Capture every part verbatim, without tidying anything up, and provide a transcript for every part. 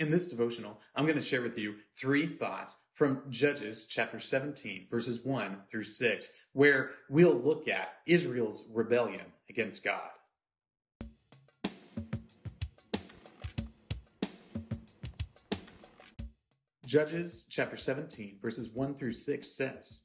In this devotional, I'm going to share with you three thoughts from Judges chapter seventeen, verses one through six, where we'll look at Israel's rebellion against God. Judges chapter seventeen, verses one through six says,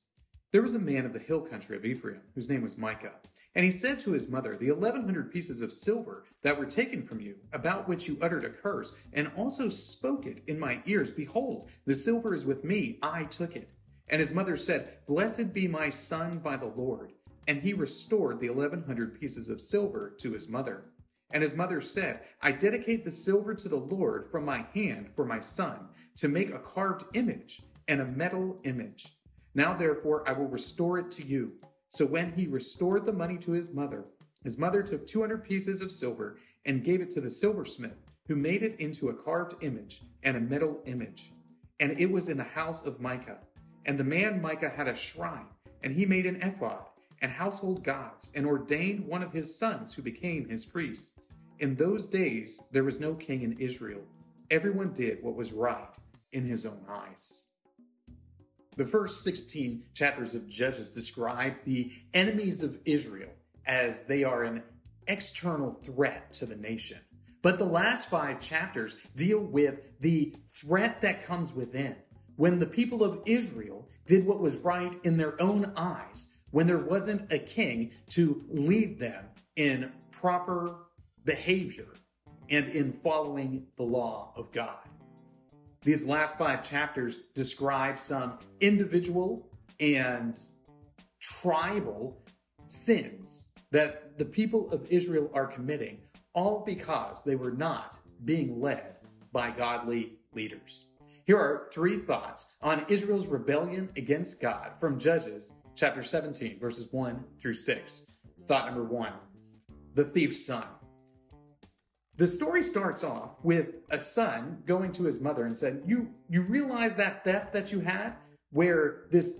"There was a man of the hill country of Ephraim, whose name was Micah. And he said to his mother, the eleven hundred pieces of silver that were taken from you, about which you uttered a curse, and also spoke it in my ears, behold, the silver is with me, I took it. And his mother said, Blessed be my son by the Lord. And he restored the eleven hundred pieces of silver to his mother. And his mother said, I dedicate the silver to the Lord from my hand for my son, to make a carved image and a metal image. Now therefore I will restore it to you. So when he restored the money to his mother, his mother took two hundred pieces of silver and gave it to the silversmith, who made it into a carved image and a metal image. And it was in the house of Micah. And the man Micah had a shrine, and he made an ephod and household gods, and ordained one of his sons who became his priest. In those days there was no king in Israel. Everyone did what was right in his own eyes." The first sixteen chapters of Judges describe the enemies of Israel as they are an external threat to the nation. But the last five chapters deal with the threat that comes within. When the people of Israel did what was right in their own eyes, when there wasn't a king to lead them in proper behavior and in following the law of God. These last five chapters describe some individual and tribal sins that the people of Israel are committing, all because they were not being led by godly leaders. Here are three thoughts on Israel's rebellion against God from Judges chapter seventeen, verses one through six. Thought number one, the thief's son. The story starts off with a son going to his mother and said, you, you realize that theft that you had, where this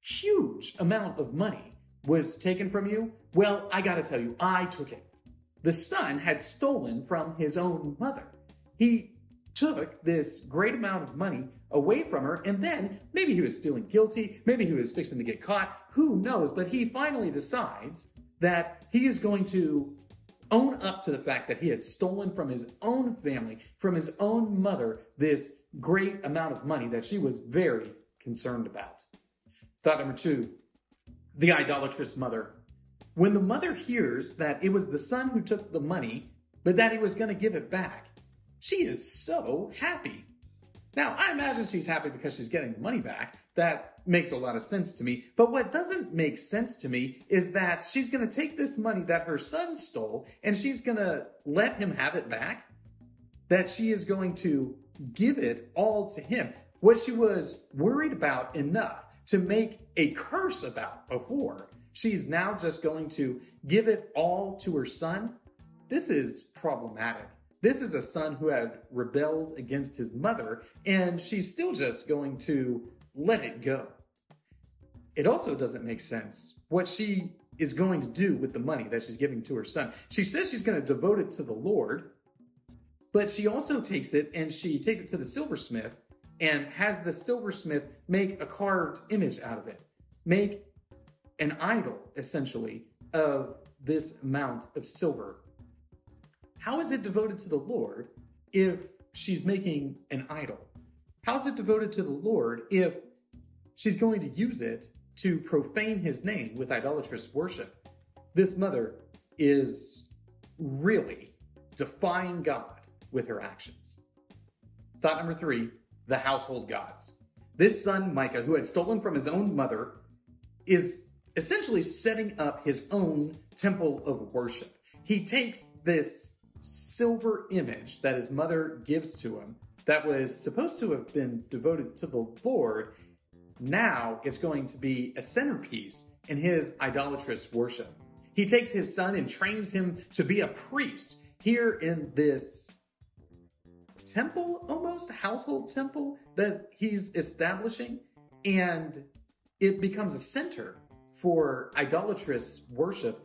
huge amount of money was taken from you? Well, I gotta tell you, I took it. The son had stolen from his own mother. He took this great amount of money away from her, and then maybe he was feeling guilty, maybe he was fixing to get caught, who knows, but he finally decides that he is going to own up to the fact that he had stolen from his own family, from his own mother, this great amount of money that she was very concerned about. Thought number two, the idolatrous mother. When the mother hears that it was the son who took the money, but that he was going to give it back, she is so happy. Now, I imagine she's happy because she's getting the money back. That makes a lot of sense to me. But what doesn't make sense to me is that she's going to take this money that her son stole and she's going to let him have it back. That she is going to give it all to him. What she was worried about enough to make a curse about before, she's now just going to give it all to her son. This is problematic. This is a son who had rebelled against his mother, and she's still just going to let it go. It also doesn't make sense what she is going to do with the money that she's giving to her son. She says she's going to devote it to the Lord, but she also takes it and she takes it to the silversmith and has the silversmith make a carved image out of it, make an idol, essentially, of this amount of silver. How is it devoted to the Lord if she's making an idol? How is it devoted to the Lord if she's going to use it to profane his name with idolatrous worship? This mother is really defying God with her actions. Thought number three, the household gods. This son, Micah, who had stolen from his own mother, is essentially setting up his own temple of worship. He takes this silver image that his mother gives to him that was supposed to have been devoted to the Lord, now it's going to be a centerpiece in his idolatrous worship. He takes his son and trains him to be a priest here in this temple, almost household temple that he's establishing, and it becomes a center for idolatrous worship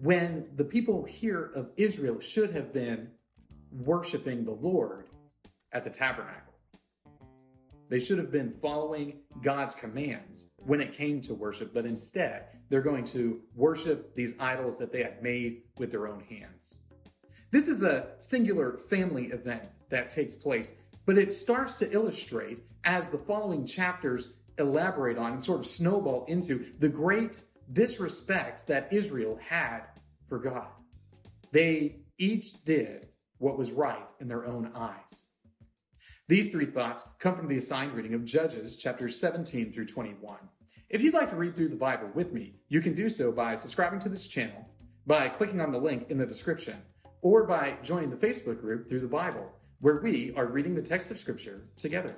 when the people here of Israel should have been worshiping the Lord at the tabernacle. They should have been following God's commands when it came to worship, but instead they're going to worship these idols that they had made with their own hands. This is a singular family event that takes place, but it starts to illustrate, as the following chapters elaborate on and sort of snowball into, the great disrespect that Israel had for God. They each did what was right in their own eyes. These three thoughts come from the assigned reading of Judges chapters seventeen through twenty-one. If you'd like to read through the Bible with me, you can do so by subscribing to this channel, by clicking on the link in the description, or by joining the Facebook group Through the Bible, where we are reading the text of Scripture together.